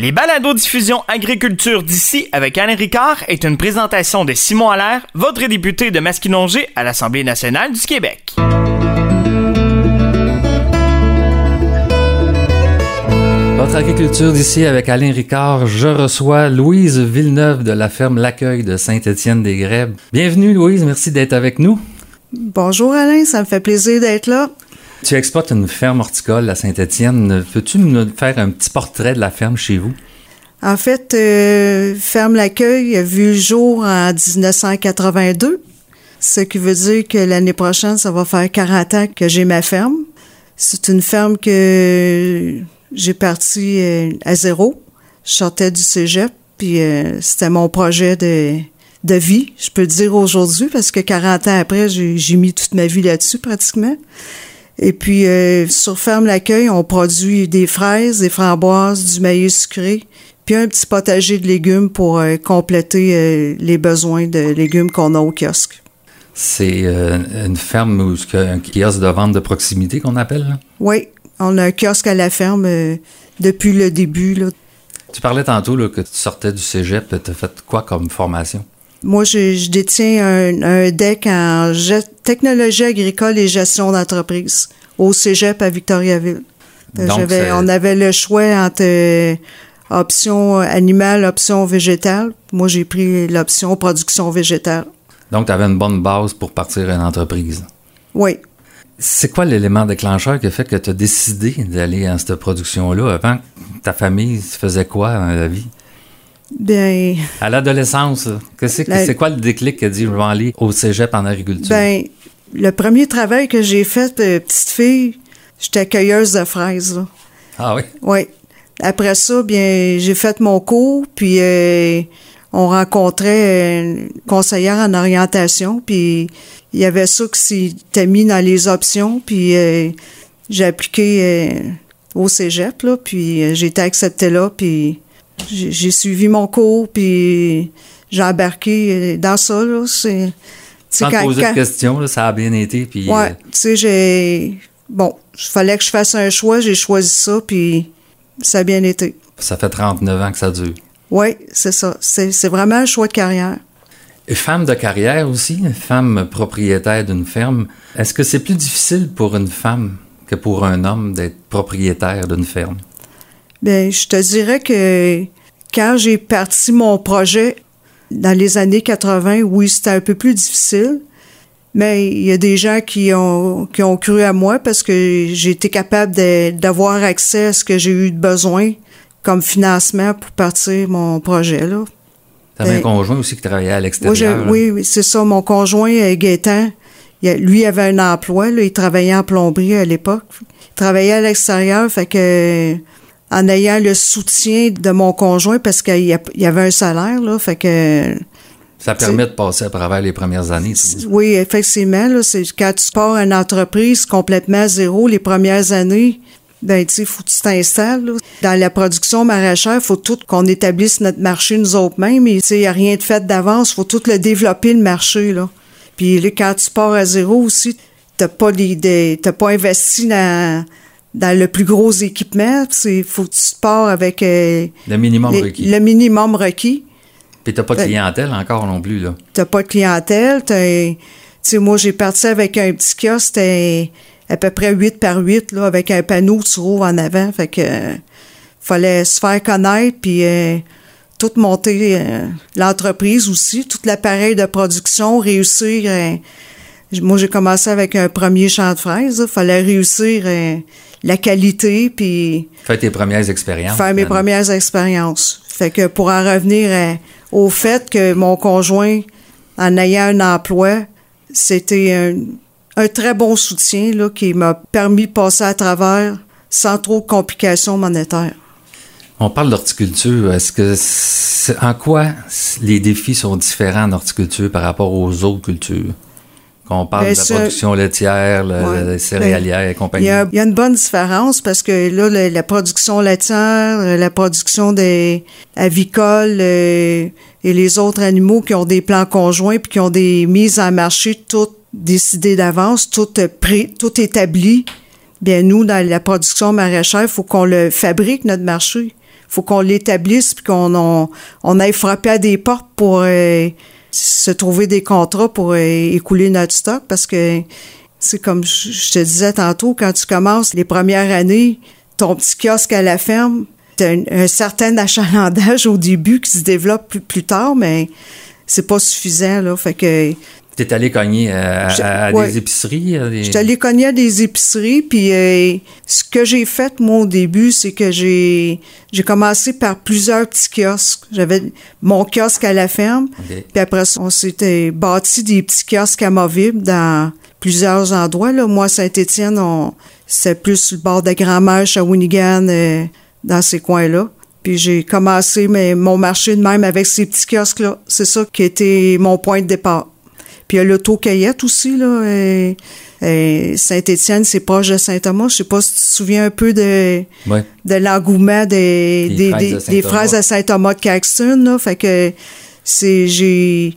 Les balados-diffusion agriculture d'ici avec Alain Ricard est une présentation de Simon Allaire, votre député de Masquinongé à l'Assemblée nationale du Québec. Votre agriculture d'ici avec Alain Ricard, je reçois Louise Villeneuve de la ferme L'Accueil de Saint-Étienne des Grèbes. Bienvenue Louise, merci d'être avec nous. Bonjour Alain, ça me fait plaisir d'être là. Tu exploites une ferme horticole à Saint-Étienne. Peux-tu nous faire un petit portrait de la ferme chez vous? En fait, Ferme L'Accueil a vu le jour en 1982, ce qui veut dire que l'année prochaine, ça va faire 40 ans que j'ai ma ferme. C'est une ferme que j'ai partie à zéro. Je sortais du cégep, puis c'était mon projet de vie, je peux le dire aujourd'hui, parce que 40 ans après, j'ai mis toute ma vie là-dessus pratiquement. Et puis, sur Ferme L'Accueil, on produit des fraises, des framboises, du maïs sucré, puis un petit potager de légumes pour compléter les besoins de légumes qu'on a au kiosque. C'est une ferme ou un kiosque de vente de proximité qu'on appelle, là? Oui, on a un kiosque à la ferme depuis le début, là. Tu parlais tantôt là, que tu sortais du cégep, tu as fait quoi comme formation? Moi, je détiens un DEC en technologie agricole et gestion d'entreprise au cégep à Victoriaville. Donc, on avait le choix entre option animale, option végétale. Moi, j'ai pris l'option production végétale. Donc, tu avais une bonne base pour partir à une entreprise. Oui. C'est quoi l'élément déclencheur qui a fait que tu as décidé d'aller dans cette production-là? Avant, ta famille faisait quoi dans la vie? Bien, à l'adolescence, c'est quoi le déclic qui a dit « je vais aller au cégep en agriculture »? Bien, le premier travail que j'ai fait, petite fille, j'étais cueilleuse de fraises. Là. Ah oui? Oui. Après ça, bien, j'ai fait mon cours, puis on rencontrait une conseillère en orientation, puis il y avait ça qui s'était mis dans les options, puis j'ai appliqué au cégep, là, puis j'ai été acceptée là, puis... J'ai suivi mon cours, puis j'ai embarqué dans ça. Là, sans te poser de questions, là, ça a bien été. Puis, ouais, tu sais, Bon, il fallait que je fasse un choix, j'ai choisi ça, puis ça a bien été. Ça fait 39 ans que ça dure. Oui, c'est ça. C'est vraiment un choix de carrière. Et femme de carrière aussi, femme propriétaire d'une ferme. Est-ce que c'est plus difficile pour une femme que pour un homme d'être propriétaire d'une ferme? Bien, je te dirais que quand j'ai parti mon projet dans les années 80, oui, c'était un peu plus difficile, mais il y a des gens qui ont cru à moi parce que j'ai été capable d'avoir accès à ce que j'ai eu de besoin comme financement pour partir mon projet, là. T'avais un conjoint aussi qui travaillait à l'extérieur. Oui, c'est ça. Mon conjoint, Gaëtan, lui avait un emploi, là, il travaillait en plomberie à l'époque. Il travaillait à l'extérieur, fait que... en ayant le soutien de mon conjoint parce qu'il y avait un salaire, là, fait que... Ça permet de passer à travers les premières années. Oui, effectivement, là, quand tu pars une entreprise complètement à zéro, les premières années, ben tu sais, faut que tu t'installes, là. Dans la production maraîchère, faut tout qu'on établisse notre marché nous autres mêmes, mais tu sais, il n'y a rien de fait d'avance, faut tout le développer, le marché, là. Puis là, quand tu pars à zéro aussi, t'as pas investi dans le plus gros équipement, il faut que tu pars avec... le minimum requis. Puis t'as pas de clientèle encore non plus, là. T'as pas de clientèle. Tu sais, moi, j'ai parti avec un petit kiosque, c'était à peu près 8x8, là, avec un panneau sur haut en avant. Fait que fallait se faire connaître, puis tout monter l'entreprise aussi, tout l'appareil de production, réussir... Moi, j'ai commencé avec un premier champ de fraises. Il fallait réussir la qualité, puis... Faire tes premières expériences. Faire mes premières expériences. Fait que pour en revenir au fait que mon conjoint, en ayant un emploi, c'était un très bon soutien là, qui m'a permis de passer à travers sans trop de complications monétaires. On parle d'horticulture. En quoi les défis sont différents en horticulture par rapport aux autres cultures? Qu'on parle de la production laitière, les céréalières et compagnie. Il y a une bonne différence parce que là, la production laitière, la production des avicoles et les autres animaux qui ont des plans conjoints puis qui ont des mises en marché toutes décidées d'avance, toutes prêtes, toutes établies. Bien, nous, dans la production maraîchère, il faut qu'on le fabrique, notre marché. faut qu'on l'établisse puis qu'on aille frapper à des portes pour se trouver des contrats pour écouler notre stock, parce que c'est comme je te disais tantôt, quand tu commences les premières années, ton petit kiosque à la ferme, t'as un certain achalandage au début qui se développe plus tard, mais c'est pas suffisant, là, fait que... T'es allé cogner à des épiceries? J'étais allé cogner à des épiceries, puis ce que j'ai fait, moi, au début, c'est que j'ai commencé par plusieurs petits kiosques. J'avais mon kiosque à la ferme, puis après ça, on s'était bâti des petits kiosques amovibles dans plusieurs endroits, là. Moi, Saint-Étienne, c'était plus sur le bord de Grand-Mère, Shawinigan, dans ces coins-là. Puis j'ai commencé mon marché de même avec ces petits kiosques-là. C'est ça qui était mon point de départ. Puis il y a l'auto-cueillette aussi, là. Saint-Étienne, c'est proche de Saint-Thomas. Je sais pas si tu te souviens un peu de l'engouement des fraises à Saint-Thomas de Caxton, là. Fait que j'ai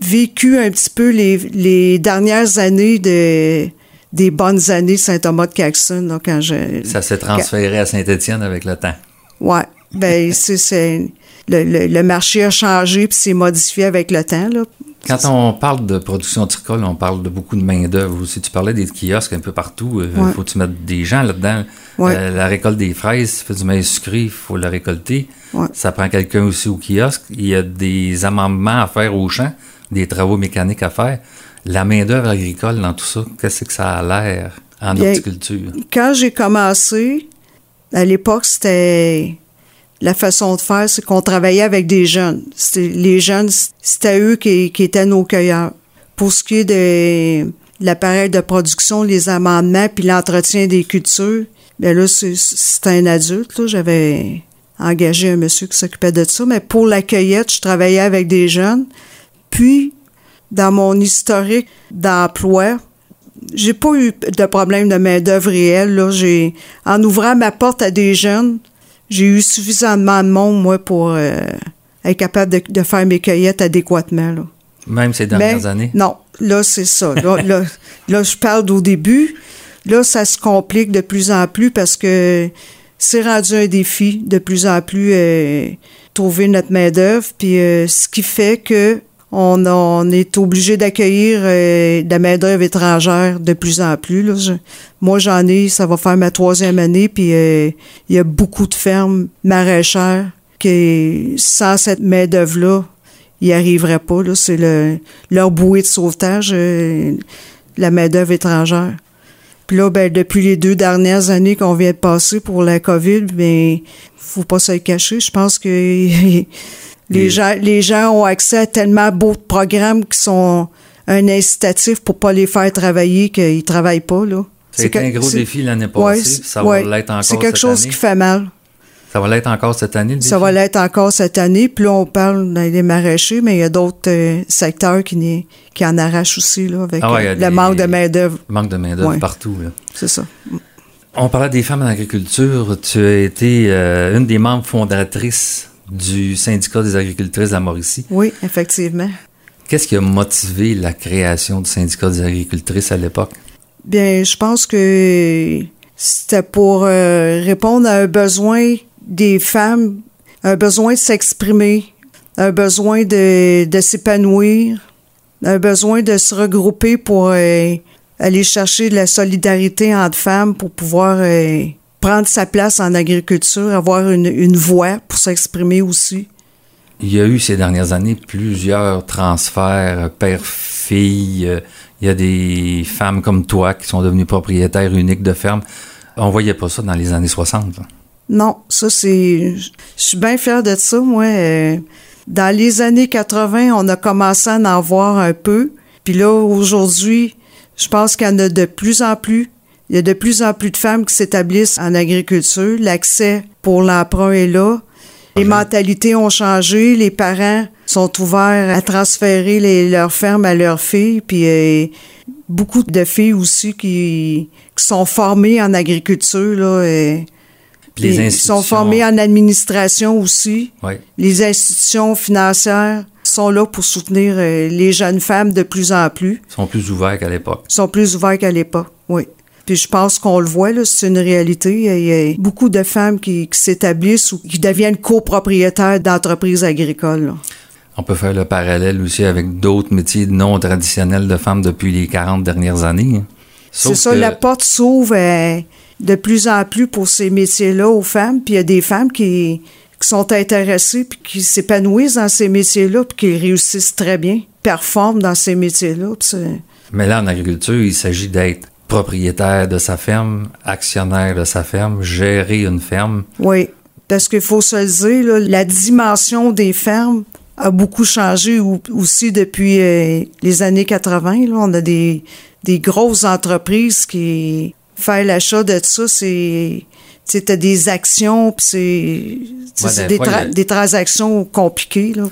vécu un petit peu les dernières années des bonnes années de Saint-Thomas de Caxton, là, quand je... Ça s'est transféré à Saint-Étienne avec le temps. Ouais. Ben, c'est le marché a changé puis s'est modifié avec le temps, là. Quand on parle de production horticole, on parle de beaucoup de main-d'œuvre aussi. Tu parlais des kiosques un peu partout. Il faut que tu mettes des gens là-dedans. Ouais. La récolte des fraises, tu fais du maïs sucré, il faut la récolter. Ouais. Ça prend quelqu'un aussi au kiosque. Il y a des amendements à faire au champ, des travaux mécaniques à faire. La main-d'œuvre agricole dans tout ça, qu'est-ce que ça a l'air en horticulture? Quand j'ai commencé, à l'époque, c'était... La façon de faire, c'est qu'on travaillait avec des jeunes. Les jeunes, c'était eux qui étaient nos cueilleurs. Pour ce qui est de l'appareil de production, les amendements, puis l'entretien des cultures, bien là, c'était un adulte, là. J'avais engagé un monsieur qui s'occupait de ça. Mais pour la cueillette, je travaillais avec des jeunes. Puis, dans mon historique d'emploi, j'ai pas eu de problème de main-d'œuvre réelle, là. En ouvrant ma porte à des jeunes, j'ai eu suffisamment de monde, moi, pour être capable de faire mes cueillettes adéquatement, là. Même ces dernières années? Non, là, c'est ça. Là, je parle d'au début. Là, ça se complique de plus en plus parce que c'est rendu un défi de plus en plus trouver notre main-d'œuvre. Puis ce qui fait que on est obligé d'accueillir de la main-d'œuvre étrangère de plus en plus, là. Moi, j'en ai, ça va faire ma 3e année, puis il y a beaucoup de fermes maraîchères qui, sans cette main-d'œuvre-là, ils n'y arriveraient pas, là. C'est leur bouée de sauvetage, la main-d'œuvre étrangère. Puis là, ben, depuis les 2 dernières années qu'on vient de passer pour la COVID, ben, faut pas se le cacher, je pense que... Les gens ont accès à tellement beaux programmes qui sont un incitatif pour pas les faire travailler qu'ils travaillent pas, là. C'était un gros défi l'année passée, ça va l'être encore cette année. C'est quelque chose qui fait mal. Ça va l'être encore cette année, le défi? Ça va l'être encore cette année, puis là, on parle des maraîchers, mais il y a d'autres secteurs qui en arrachent aussi, là, avec le manque de main-d'œuvre. Le manque de main-d'œuvre partout, là. C'est ça. On parlait des femmes en agriculture. Tu as été une des membres fondatrices du syndicat des agricultrices de la Mauricie. Oui, effectivement. Qu'est-ce qui a motivé la création du syndicat des agricultrices à l'époque? Bien, je pense que c'était pour répondre à un besoin des femmes, un besoin de s'exprimer, un besoin de s'épanouir, un besoin de se regrouper pour aller chercher de la solidarité entre femmes pour pouvoir... prendre sa place en agriculture, avoir une voix pour s'exprimer aussi. Il y a eu ces dernières années plusieurs transferts père-fille. Il y a des femmes comme toi qui sont devenues propriétaires uniques de fermes. On voyait pas ça dans les années 60. Là. Non, ça c'est... Je suis bien fière de ça, moi. Dans les années 80, on a commencé à en voir un peu. Puis là, aujourd'hui, je pense qu'il y en a de plus en plus. Il y a de plus en plus de femmes qui s'établissent en agriculture. L'accès pour l'emprunt est là. Les mentalités ont changé. Les parents sont ouverts à transférer leurs fermes à leurs filles. Puis beaucoup de filles aussi qui sont formées en agriculture, là. Puis les institutions... sont formées en administration aussi. Oui. Les institutions financières sont là pour soutenir les jeunes femmes de plus en plus. Ils sont plus ouverts qu'à l'époque. Oui. Puis je pense qu'on le voit, là, c'est une réalité. Il y a beaucoup de femmes qui s'établissent ou qui deviennent copropriétaires d'entreprises agricoles, là. On peut faire le parallèle aussi avec d'autres métiers non traditionnels de femmes depuis les 40 dernières années. Sauf c'est ça, la porte s'ouvre de plus en plus pour ces métiers-là aux femmes. Puis il y a des femmes qui sont intéressées puis qui s'épanouissent dans ces métiers-là puis qui réussissent très bien, performent dans ces métiers-là. Mais là, en agriculture, il s'agit d'être propriétaire de sa ferme, actionnaire de sa ferme, gérer une ferme. Oui, parce qu'il faut se le dire, là, la dimension des fermes a beaucoup changé aussi depuis les années 80. Là, on a des grosses entreprises qui font l'achat de ça. C'est t'as des actions, puis des transactions compliquées, là.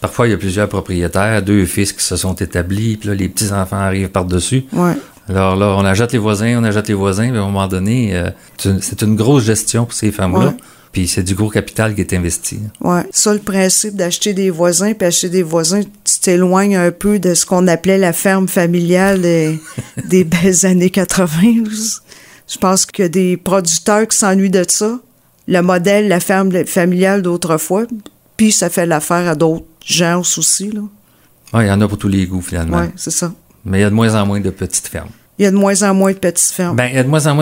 Parfois, il y a plusieurs propriétaires, deux fils qui se sont établis, puis là, les petits-enfants arrivent par-dessus. Ouais. Alors là, on achète les voisins, puis à un moment donné, c'est une grosse gestion pour ces femmes-là. Ouais. Puis c'est du gros capital qui est investi. Oui, ça, le principe d'acheter des voisins, puis acheter des voisins, tu t'éloignes un peu de ce qu'on appelait la ferme familiale des belles années 80. Je pense qu'il y a des producteurs qui s'ennuient de ça. Le modèle, la ferme familiale d'autrefois, puis ça fait l'affaire à d'autres gens aussi, là. Oui, il y en a pour tous les goûts, finalement. Oui, c'est ça. Mais il y a de moins en moins de petites fermes. Ben, il y a de moins en moins de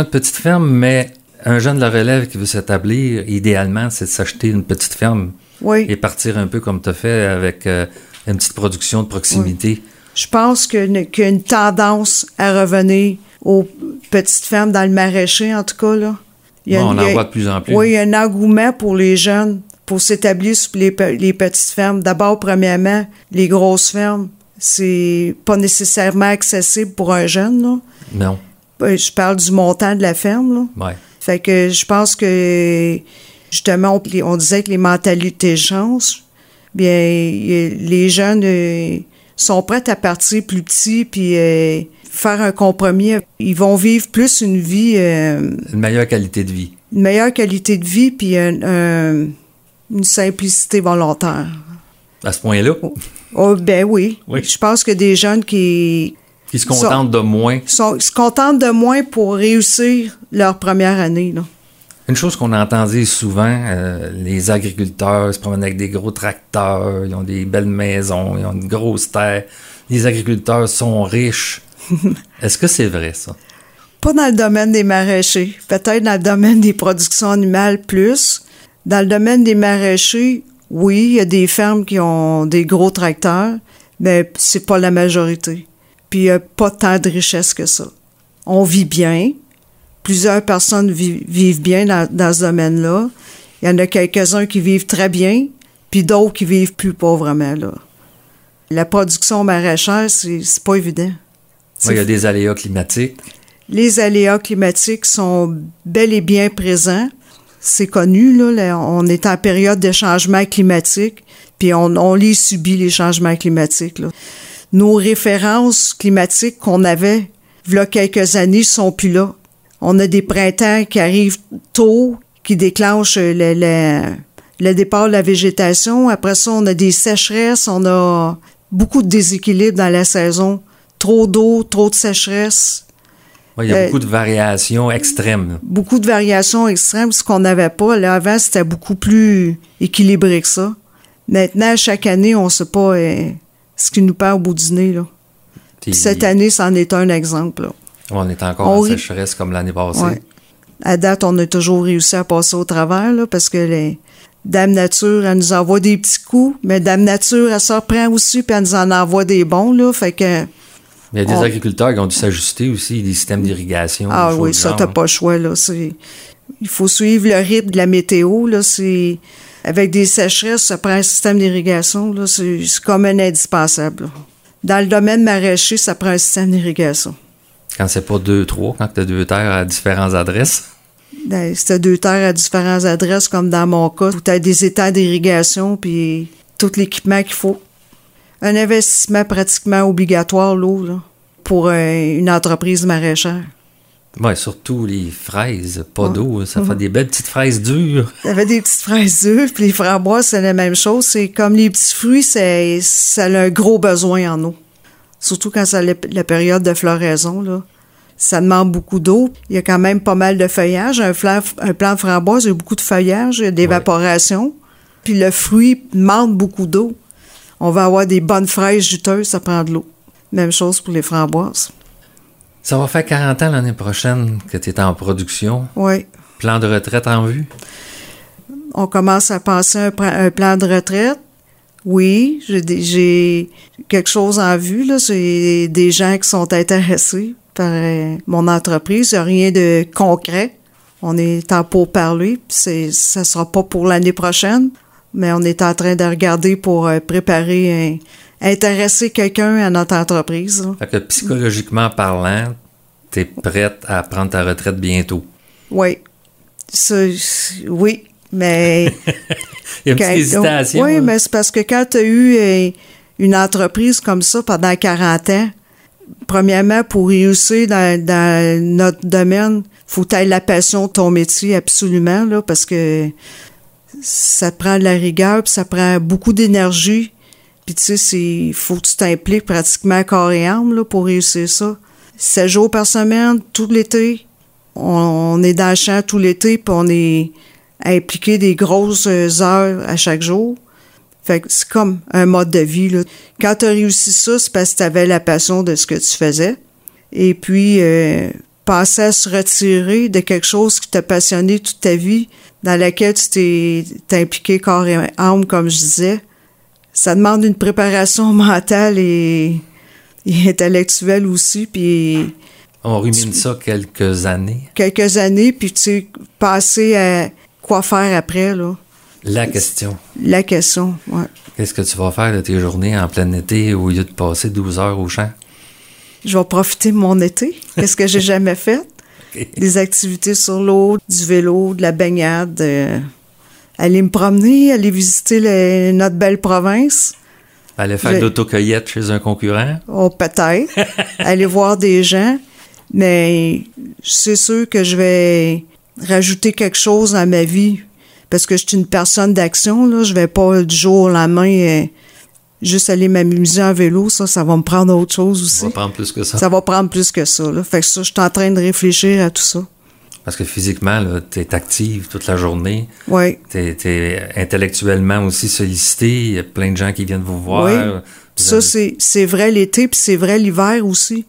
petites fermes, mais... Un jeune de la relève qui veut s'établir, idéalement, c'est de s'acheter une petite ferme et partir un peu comme tu as fait avec une petite production de proximité. Oui. Je pense qu'il y a une tendance à revenir aux petites fermes dans le maraîcher, en tout cas, là. On en voit de plus en plus. Oui, il y a un engouement pour les jeunes, pour s'établir sur les petites fermes. D'abord, premièrement, les grosses fermes, c'est pas nécessairement accessible pour un jeune, là. Non. Je parle du montant de la ferme, là. Oui. Fait que je pense que, justement, on disait que les mentalités changent. Bien, les jeunes sont prêts à partir plus petits puis faire un compromis. Ils vont vivre plus une vie... une meilleure qualité de vie. Une meilleure qualité de vie puis une simplicité volontaire. À ce point-là? Oh, ben oui. Je pense que des jeunes qui se contentent de moins. Se contentent de moins pour réussir leur première année, là. Une chose qu'on entendait souvent, les agriculteurs se promènent avec des gros tracteurs, ils ont des belles maisons, ils ont une grosse terre. Les agriculteurs sont riches. Est-ce que c'est vrai, ça? Pas dans le domaine des maraîchers. Peut-être dans le domaine des productions animales plus. Dans le domaine des maraîchers, oui, il y a des fermes qui ont des gros tracteurs, mais c'est pas la majorité. Puis il n'y a pas tant de richesse que ça. On vit bien. Plusieurs personnes vivent bien dans ce domaine-là. Il y en a quelques-uns qui vivent très bien, puis d'autres qui vivent plus pauvrement, là. La production maraîchère, c'est pas évident. Oui, il y a des aléas climatiques. Les aléas climatiques sont bel et bien présents. C'est connu, là. On est en période de changement climatique, puis on les subit, les changements climatiques, là. Nos références climatiques qu'on avait il y a quelques années sont plus là. On a des printemps qui arrivent tôt, qui déclenchent le départ de la végétation. Après ça, on a des sécheresses, on a beaucoup de déséquilibre dans la saison. Trop d'eau, trop de sécheresse. Ouais, il y a beaucoup de variations extrêmes. Ce qu'on n'avait pas. Là, avant, c'était beaucoup plus équilibré que ça. Maintenant, chaque année, on ne sait pas... ce qui nous perd au bout du nez, là. Puis cette année, c'en est un exemple, là. On est encore en sécheresse comme l'année passée. Ouais. À date, on a toujours réussi à passer au travers, là, parce que Dame Nature, elle nous envoie des petits coups, mais Dame Nature, elle se reprend aussi, puis elle nous en envoie des bons, là, fait que... Il y a des agriculteurs qui ont dû s'ajuster aussi, des systèmes d'irrigation. Ah oui, ça, t'as pas le choix, là. Il faut suivre le rythme de la météo, là, c'est... Avec des sécheresses, ça prend un système d'irrigation, là, c'est comme un indispensable, là. Dans le domaine maraîcher, ça prend un système d'irrigation. Quand c'est pas 2-3, quand t'as deux terres à différentes adresses? Ben, si t'as deux terres à différentes adresses, comme dans mon cas, où t'as des étangs d'irrigation, puis tout l'équipement qu'il faut. Un investissement pratiquement obligatoire, l'eau, là, pour une entreprise maraîchère. Oui, surtout les fraises, d'eau. Ça fait des belles petites fraises dures. Ça fait des petites fraises dures, puis les framboises, c'est la même chose. C'est comme les petits fruits, ça a un gros besoin en eau. Surtout quand c'est la période de floraison, là. ça demande beaucoup d'eau. Il y a quand même pas mal de feuillage. Un plant framboise, il y a beaucoup de feuillage, il y a d'évaporation. Puis le fruit demande beaucoup d'eau. On va avoir des bonnes fraises juteuses, ça prend de l'eau. Même chose pour les framboises. Ça va faire 40 ans l'année prochaine que tu es en production. Oui. Plan de retraite en vue? On commence à penser un plan de retraite. Oui, j'ai quelque chose en vue, là. J'ai des gens qui sont intéressés par mon entreprise. Il n'y a rien de concret. On est en pourparlers. Ça ne sera pas pour l'année prochaine, mais on est en train de regarder pour préparer, intéresser quelqu'un à notre entreprise. Fait que psychologiquement parlant, tu es prête à prendre ta retraite bientôt. Oui. Oui, mais... Il y a une petite hésitation. Oui, mais c'est parce que quand tu as eu une entreprise comme ça pendant 40 ans, premièrement, pour réussir dans notre domaine, il faut que tu aies la passion de ton métier absolument, là, parce que ça te prend de la rigueur, puis ça prend beaucoup d'énergie. Puis tu sais, il faut que tu t'impliques pratiquement corps et âme là, pour réussir ça. 7 jours par semaine, tout l'été. On est dans le champ tout l'été, puis on est... à impliquer des grosses heures à chaque jour. Fait que c'est comme un mode de vie, là. Quand tu as réussi ça, c'est parce que tu avais la passion de ce que tu faisais. Et puis, penser à se retirer de quelque chose qui t'a passionné toute ta vie, dans laquelle tu t'es impliqué corps et âme, comme je disais, ça demande une préparation mentale et intellectuelle aussi, puis... On rumine ça quelques années. Quelques années, puis tu sais, passer à... Quoi faire après, là? La question. La question, oui. Qu'est-ce que tu vas faire de tes journées en plein été au lieu de passer 12 heures au champ? Je vais profiter de mon été. Qu'est-ce que j'ai jamais fait? Okay. Des activités sur l'eau, du vélo, de la baignade, aller me promener, aller visiter notre belle province. Aller faire de l'autocueillette chez un concurrent? Oh, peut-être. Aller voir des gens. Mais c'est sûr que je vais... rajouter quelque chose à ma vie, parce que je suis une personne d'action, là. Je vais pas du jour au lendemain juste aller m'amuser en vélo, ça va me prendre autre chose aussi. Ça va prendre plus que ça. Ça va prendre plus que ça, là. Fait que ça, je suis en train de réfléchir à tout ça. Parce que physiquement, là, t'es active toute la journée. Oui. T'es intellectuellement aussi sollicité. Il y a plein de gens qui viennent vous voir. Oui. Ça, c'est vrai l'été, puis c'est vrai l'hiver aussi.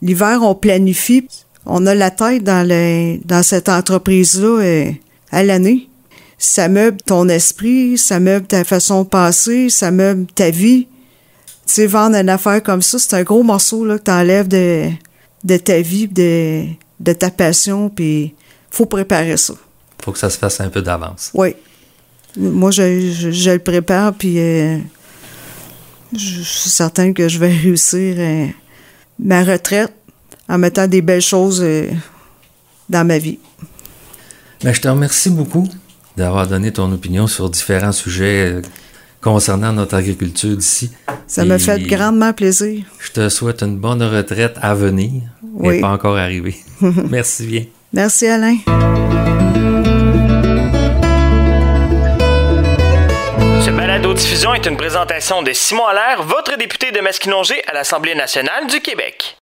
L'hiver, on planifie... On a la tête dans cette entreprise-là à l'année. Ça meuble ton esprit, ça meuble ta façon de penser, ça meuble ta vie. Tu sais, vendre une affaire comme ça, c'est un gros morceau là, que tu enlèves de ta vie, de ta passion, puis faut préparer ça. Faut que ça se fasse un peu d'avance. Oui. Moi, je le prépare, puis je suis certaine que je vais réussir ma retraite. En mettant des belles choses dans ma vie. Bien, je te remercie beaucoup d'avoir donné ton opinion sur différents sujets concernant notre agriculture d'ici. Ça m'a fait grandement plaisir. Je te souhaite une bonne retraite à venir, mais pas encore arrivée. Merci bien. Merci Alain. Balado-diffusion est une présentation de Simon Allaire, votre député de Masquinongé à l'Assemblée nationale du Québec.